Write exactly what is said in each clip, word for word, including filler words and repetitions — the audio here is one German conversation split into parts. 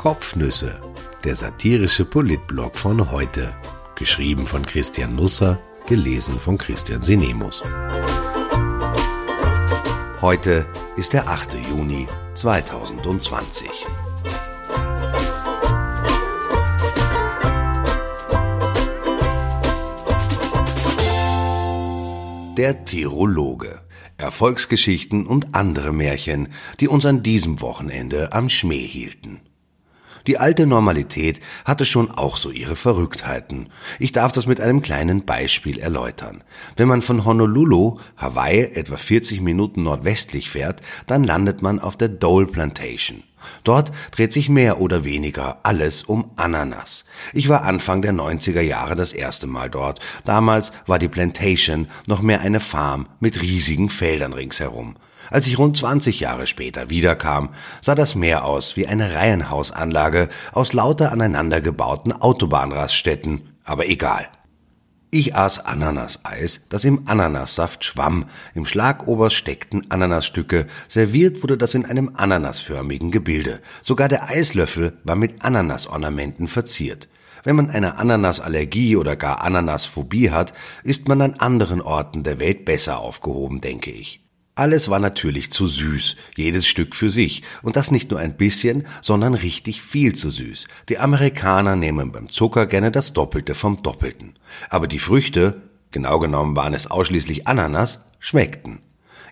Kopfnüsse, der satirische Politblog von heute. Geschrieben von Christian Nusser, gelesen von Christian Sinemus. Heute ist der achte Juni zweitausendzwanzig. Der Tirologe. Erfolgsgeschichten und andere Märchen, die uns an diesem Wochenende am Schmäh hielten. Die alte Normalität hatte schon auch so ihre Verrücktheiten. Ich darf das mit einem kleinen Beispiel erläutern. Wenn man von Honolulu, Hawaii, etwa vierzig Minuten nordwestlich fährt, dann landet man auf der Dole Plantation. Dort dreht sich mehr oder weniger alles um Ananas. Ich war Anfang der neunziger Jahre das erste Mal dort. Damals war die Plantation noch mehr eine Farm mit riesigen Feldern ringsherum. Als ich rund zwanzig Jahre später wiederkam, sah das Meer aus wie eine Reihenhausanlage aus lauter aneinander gebauten Autobahnraststätten, aber egal. Ich aß Ananaseis, das im Ananassaft schwamm, im Schlagober steckten Ananasstücke, serviert wurde das in einem ananasförmigen Gebilde, sogar der Eislöffel war mit Ananasornamenten verziert. Wenn man eine Ananasallergie oder gar Ananasphobie hat, ist man an anderen Orten der Welt besser aufgehoben, denke ich. Alles war natürlich zu süß, jedes Stück für sich. Und das nicht nur ein bisschen, sondern richtig viel zu süß. Die Amerikaner nehmen beim Zucker gerne das Doppelte vom Doppelten. Aber die Früchte, genau genommen waren es ausschließlich Ananas, schmeckten.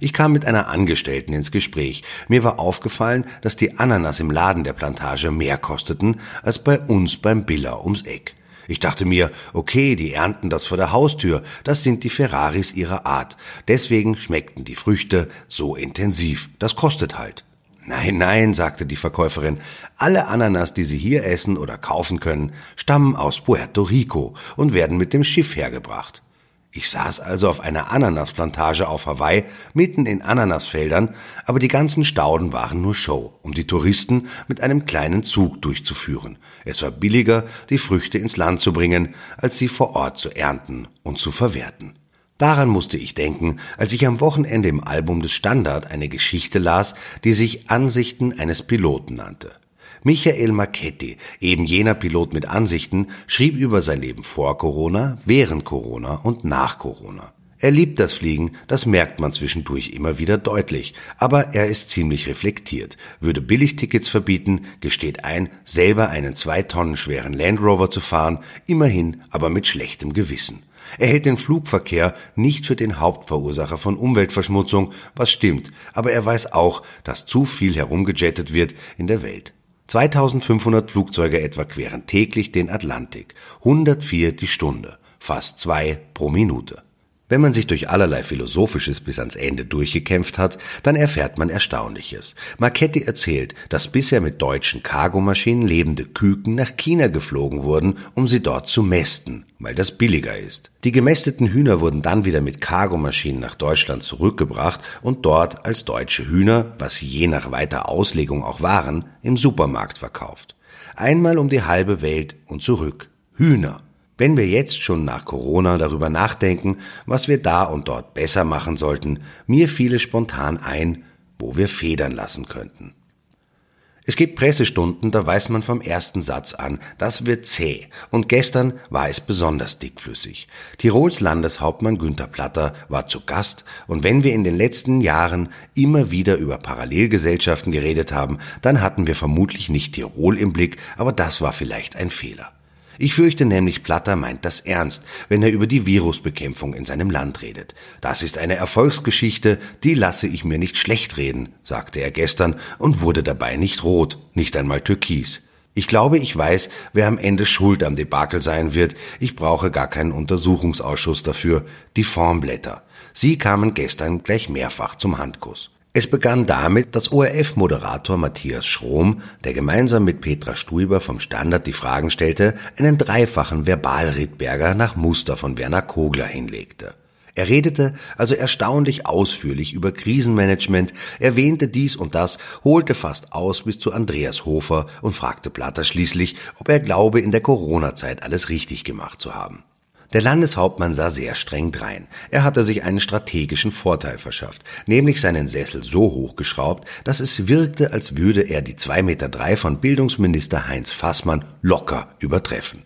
Ich kam mit einer Angestellten ins Gespräch. Mir war aufgefallen, dass die Ananas im Laden der Plantage mehr kosteten als bei uns beim Billa ums Eck. Ich dachte mir, okay, die ernten das vor der Haustür, das sind die Ferraris ihrer Art. Deswegen schmeckten die Früchte so intensiv, das kostet halt. Nein, nein, sagte die Verkäuferin, alle Ananas, die Sie hier essen oder kaufen können, stammen aus Puerto Rico und werden mit dem Schiff hergebracht. Ich saß also auf einer Ananasplantage auf Hawaii, mitten in Ananasfeldern, aber die ganzen Stauden waren nur Show, um die Touristen mit einem kleinen Zug durchzuführen. Es war billiger, die Früchte ins Land zu bringen, als sie vor Ort zu ernten und zu verwerten. Daran musste ich denken, als ich am Wochenende im Album des Standard eine Geschichte las, die sich Ansichten eines Piloten nannte. Michael Marchetti, eben jener Pilot mit Ansichten, schrieb über sein Leben vor Corona, während Corona und nach Corona. Er liebt das Fliegen, das merkt man zwischendurch immer wieder deutlich, aber er ist ziemlich reflektiert, würde Billigtickets verbieten, gesteht ein, selber einen zwei Tonnen schweren Land Rover zu fahren, immerhin aber mit schlechtem Gewissen. Er hält den Flugverkehr nicht für den Hauptverursacher von Umweltverschmutzung, was stimmt, aber er weiß auch, dass zu viel herumgejettet wird in der Welt. zweitausendfünfhundert Flugzeuge etwa queren täglich den Atlantik, hundertvier die Stunde, fast zwei pro Minute. Wenn man sich durch allerlei Philosophisches bis ans Ende durchgekämpft hat, dann erfährt man Erstaunliches. Marchetti erzählt, dass bisher mit deutschen Cargomaschinen lebende Küken nach China geflogen wurden, um sie dort zu mästen, weil das billiger ist. Die gemästeten Hühner wurden dann wieder mit Cargomaschinen nach Deutschland zurückgebracht und dort als deutsche Hühner, was je nach weiter Auslegung auch waren, im Supermarkt verkauft. Einmal um die halbe Welt und zurück. Hühner. Wenn wir jetzt schon nach Corona darüber nachdenken, was wir da und dort besser machen sollten, mir fiel es spontan ein, wo wir federn lassen könnten. Es gibt Pressestunden, da weiß man vom ersten Satz an, das wird zäh. Und gestern war es besonders dickflüssig. Tirols Landeshauptmann Günter Platter war zu Gast und wenn wir in den letzten Jahren immer wieder über Parallelgesellschaften geredet haben, dann hatten wir vermutlich nicht Tirol im Blick, aber das war vielleicht ein Fehler. Ich fürchte nämlich, Platter meint das ernst, wenn er über die Virusbekämpfung in seinem Land redet. Das ist eine Erfolgsgeschichte, die lasse ich mir nicht schlecht reden, sagte er gestern und wurde dabei nicht rot, nicht einmal türkis. Ich glaube, ich weiß, wer am Ende schuld am Debakel sein wird. Ich brauche gar keinen Untersuchungsausschuss dafür. Die Formblätter. Sie kamen gestern gleich mehrfach zum Handkuss. Es begann damit, dass O R F-Moderator Matthias Schrom, der gemeinsam mit Petra Stuber vom Standard die Fragen stellte, einen dreifachen Verbal-Rittberger nach Muster von Werner Kogler hinlegte. Er redete also erstaunlich ausführlich über Krisenmanagement, erwähnte dies und das, holte fast aus bis zu Andreas Hofer und fragte Platter schließlich, ob er glaube, in der Corona-Zeit alles richtig gemacht zu haben. Der Landeshauptmann sah sehr streng drein. Er hatte sich einen strategischen Vorteil verschafft, nämlich seinen Sessel so hochgeschraubt, dass es wirkte, als würde er die zwei Komma drei Meter von Bildungsminister Heinz Fassmann locker übertreffen.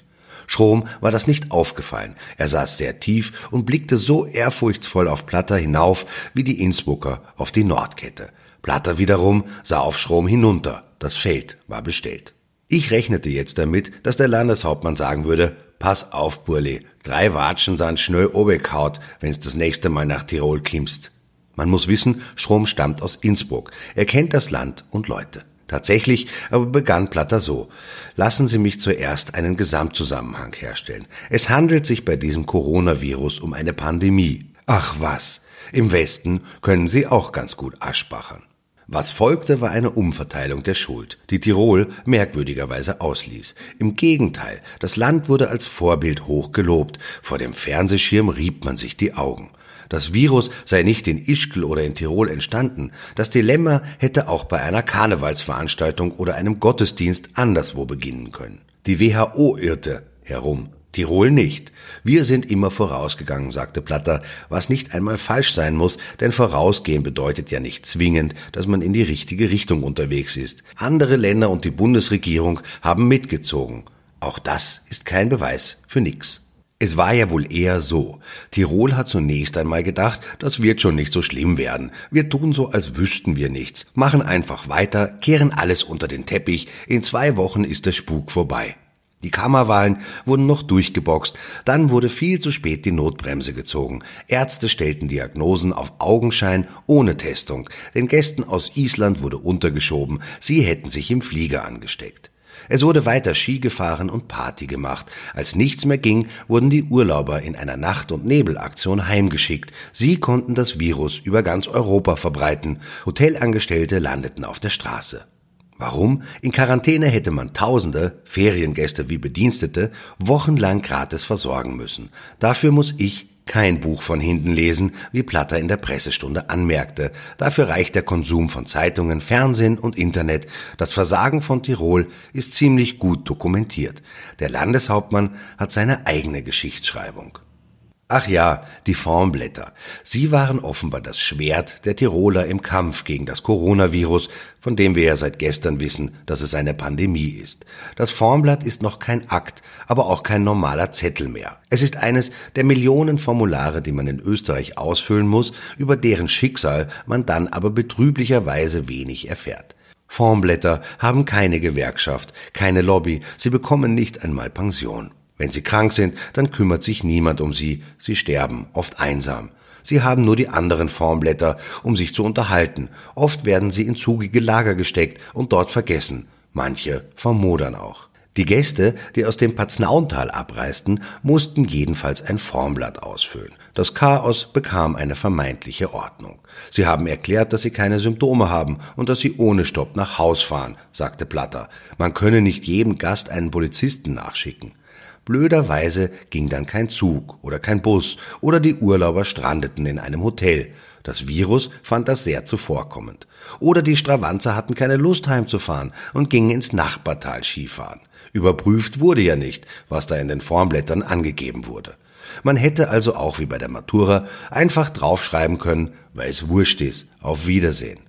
Schrom war das nicht aufgefallen. Er saß sehr tief und blickte so ehrfurchtsvoll auf Platter hinauf, wie die Innsbrucker auf die Nordkette. Platter wiederum sah auf Schrom hinunter. Das Feld war bestellt. Ich rechnete jetzt damit, dass der Landeshauptmann sagen würde: Pass auf, Burli, drei Watschen sind schnell obekaut, wenn's das nächste Mal nach Tirol kimmst. Man muss wissen, Schrom stammt aus Innsbruck. Er kennt das Land und Leute. Tatsächlich aber begann Platter so: Lassen Sie mich zuerst einen Gesamtzusammenhang herstellen. Es handelt sich bei diesem Coronavirus um eine Pandemie. Ach was, im Westen können Sie auch ganz gut Asch spachern. Was folgte, war eine Umverteilung der Schuld, die Tirol merkwürdigerweise ausließ. Im Gegenteil, das Land wurde als Vorbild hoch gelobt. Vor dem Fernsehschirm rieb man sich die Augen. Das Virus sei nicht in Ischgl oder in Tirol entstanden. Das Dilemma hätte auch bei einer Karnevalsveranstaltung oder einem Gottesdienst anderswo beginnen können. Die W H O irrte herum. Tirol nicht. Wir sind immer vorausgegangen, sagte Platter, was nicht einmal falsch sein muss, denn vorausgehen bedeutet ja nicht zwingend, dass man in die richtige Richtung unterwegs ist. Andere Länder und die Bundesregierung haben mitgezogen. Auch das ist kein Beweis für nix. Es war ja wohl eher so. Tirol hat zunächst einmal gedacht, das wird schon nicht so schlimm werden. Wir tun so, als wüssten wir nichts, machen einfach weiter, kehren alles unter den Teppich. In zwei Wochen ist der Spuk vorbei. Die Kammerwahlen wurden noch durchgeboxt, dann wurde viel zu spät die Notbremse gezogen. Ärzte stellten Diagnosen auf Augenschein ohne Testung. Den Gästen aus Island wurde untergeschoben, sie hätten sich im Flieger angesteckt. Es wurde weiter Ski gefahren und Party gemacht. Als nichts mehr ging, wurden die Urlauber in einer Nacht- und Nebelaktion heimgeschickt. Sie konnten das Virus über ganz Europa verbreiten. Hotelangestellte landeten auf der Straße. Warum? In Quarantäne hätte man Tausende, Feriengäste wie Bedienstete, wochenlang gratis versorgen müssen. Dafür muss ich kein Buch von hinten lesen, wie Platter in der Pressestunde anmerkte. Dafür reicht der Konsum von Zeitungen, Fernsehen und Internet. Das Versagen von Tirol ist ziemlich gut dokumentiert. Der Landeshauptmann hat seine eigene Geschichtsschreibung. Ach ja, die Formblätter. Sie waren offenbar das Schwert der Tiroler im Kampf gegen das Coronavirus, von dem wir ja seit gestern wissen, dass es eine Pandemie ist. Das Formblatt ist noch kein Akt, aber auch kein normaler Zettel mehr. Es ist eines der Millionen Formulare, die man in Österreich ausfüllen muss, über deren Schicksal man dann aber betrüblicherweise wenig erfährt. Formblätter haben keine Gewerkschaft, keine Lobby, sie bekommen nicht einmal Pension. Wenn sie krank sind, dann kümmert sich niemand um sie. Sie sterben, oft einsam. Sie haben nur die anderen Formblätter, um sich zu unterhalten. Oft werden sie in zugige Lager gesteckt und dort vergessen. Manche vermodern auch. Die Gäste, die aus dem Paznauntal abreisten, mussten jedenfalls ein Formblatt ausfüllen. Das Chaos bekam eine vermeintliche Ordnung. Sie haben erklärt, dass sie keine Symptome haben und dass sie ohne Stopp nach Haus fahren, sagte Platter. Man könne nicht jedem Gast einen Polizisten nachschicken. Blöderweise ging dann kein Zug oder kein Bus oder die Urlauber strandeten in einem Hotel. Das Virus fand das sehr zuvorkommend. Oder die Stravanzer hatten keine Lust heimzufahren und gingen ins Nachbartal Skifahren. Überprüft wurde ja nicht, was da in den Formblättern angegeben wurde. Man hätte also auch wie bei der Matura einfach draufschreiben können, weil es wurscht ist, auf Wiedersehen.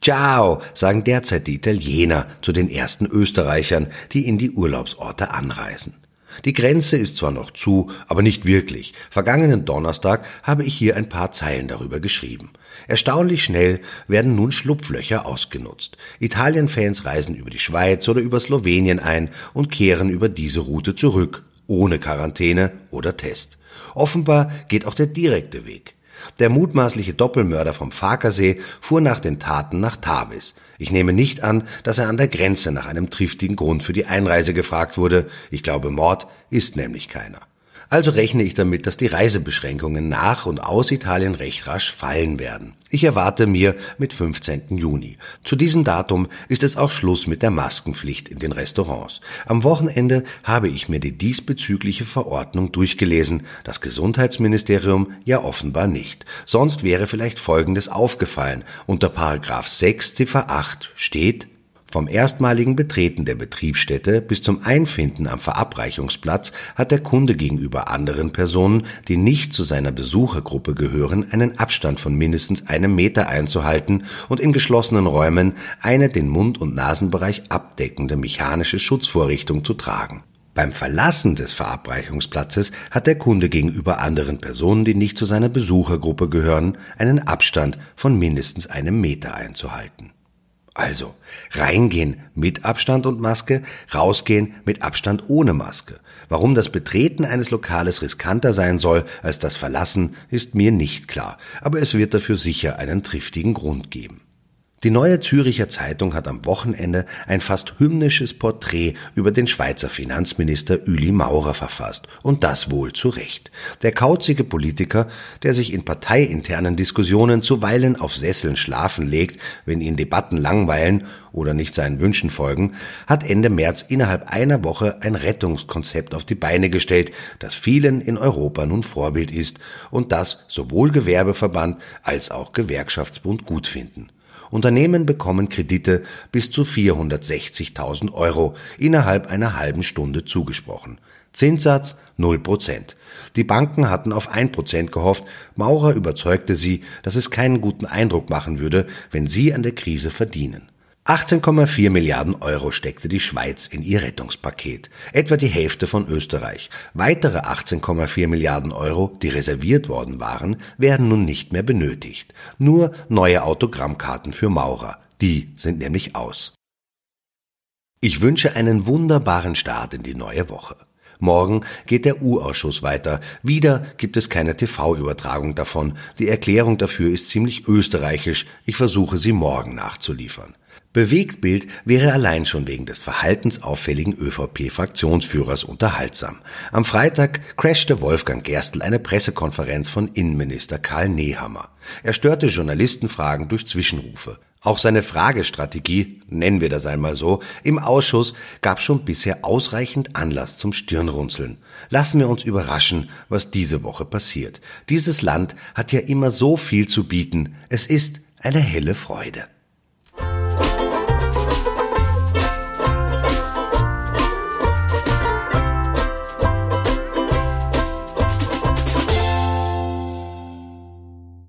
Ciao, sagen derzeit die Italiener zu den ersten Österreichern, die in die Urlaubsorte anreisen. Die Grenze ist zwar noch zu, aber nicht wirklich. Vergangenen Donnerstag habe ich hier ein paar Zeilen darüber geschrieben. Erstaunlich schnell werden nun Schlupflöcher ausgenutzt. Italien-Fans reisen über die Schweiz oder über Slowenien ein und kehren über diese Route zurück, ohne Quarantäne oder Test. Offenbar geht auch der direkte Weg. Der mutmaßliche Doppelmörder vom Farkersee fuhr nach den Taten nach Tavis. Ich nehme nicht an, dass er an der Grenze nach einem triftigen Grund für die Einreise gefragt wurde. Ich glaube, Mord ist nämlich keiner. Also rechne ich damit, dass die Reisebeschränkungen nach und aus Italien recht rasch fallen werden. Ich erwarte mir mit fünfzehnten Juni. Zu diesem Datum ist es auch Schluss mit der Maskenpflicht in den Restaurants. Am Wochenende habe ich mir die diesbezügliche Verordnung durchgelesen, das Gesundheitsministerium ja offenbar nicht. Sonst wäre vielleicht Folgendes aufgefallen. Unter Paragraph sechs Ziffer acht steht: Vom erstmaligen Betreten der Betriebsstätte bis zum Einfinden am Verabreichungsplatz hat der Kunde gegenüber anderen Personen, die nicht zu seiner Besuchergruppe gehören, einen Abstand von mindestens einem Meter einzuhalten und in geschlossenen Räumen eine den Mund- und Nasenbereich abdeckende mechanische Schutzvorrichtung zu tragen. Beim Verlassen des Verabreichungsplatzes hat der Kunde gegenüber anderen Personen, die nicht zu seiner Besuchergruppe gehören, einen Abstand von mindestens einem Meter einzuhalten. Also, reingehen mit Abstand und Maske, rausgehen mit Abstand ohne Maske. Warum das Betreten eines Lokales riskanter sein soll als das Verlassen, ist mir nicht klar, aber es wird dafür sicher einen triftigen Grund geben. Die Neue Züricher Zeitung hat am Wochenende ein fast hymnisches Porträt über den Schweizer Finanzminister Uli Maurer verfasst, und das wohl zu Recht. Der kauzige Politiker, der sich in parteiinternen Diskussionen zuweilen auf Sesseln schlafen legt, wenn ihn Debatten langweilen oder nicht seinen Wünschen folgen, hat Ende März innerhalb einer Woche ein Rettungskonzept auf die Beine gestellt, das vielen in Europa nun Vorbild ist und das sowohl Gewerbeverband als auch Gewerkschaftsbund gut finden. Unternehmen bekommen Kredite bis zu vierhundertsechzigtausend Euro innerhalb einer halben Stunde zugesprochen. Zinssatz null Prozent. Die Banken hatten auf ein Prozent gehofft. Maurer überzeugte sie, dass es keinen guten Eindruck machen würde, wenn sie an der Krise verdienen. achtzehn Komma vier Milliarden Euro steckte die Schweiz in ihr Rettungspaket, etwa die Hälfte von Österreich. Weitere achtzehn Komma vier Milliarden Euro, die reserviert worden waren, werden nun nicht mehr benötigt. Nur neue Autogrammkarten für Maurer, die sind nämlich aus. Ich wünsche einen wunderbaren Start in die neue Woche. Morgen geht der U-Ausschuss weiter. Wieder gibt es keine T V-Übertragung davon. Die Erklärung dafür ist ziemlich österreichisch. Ich versuche, sie morgen nachzuliefern. Bewegtbild wäre allein schon wegen des verhaltensauffälligen ÖVP-Fraktionsführers unterhaltsam. Am Freitag crashte Wolfgang Gerstl eine Pressekonferenz von Innenminister Karl Nehammer. Er störte Journalistenfragen durch Zwischenrufe. Auch seine Fragestrategie, nennen wir das einmal so, im Ausschuss gab schon bisher ausreichend Anlass zum Stirnrunzeln. Lassen wir uns überraschen, was diese Woche passiert. Dieses Land hat ja immer so viel zu bieten. Es ist eine helle Freude.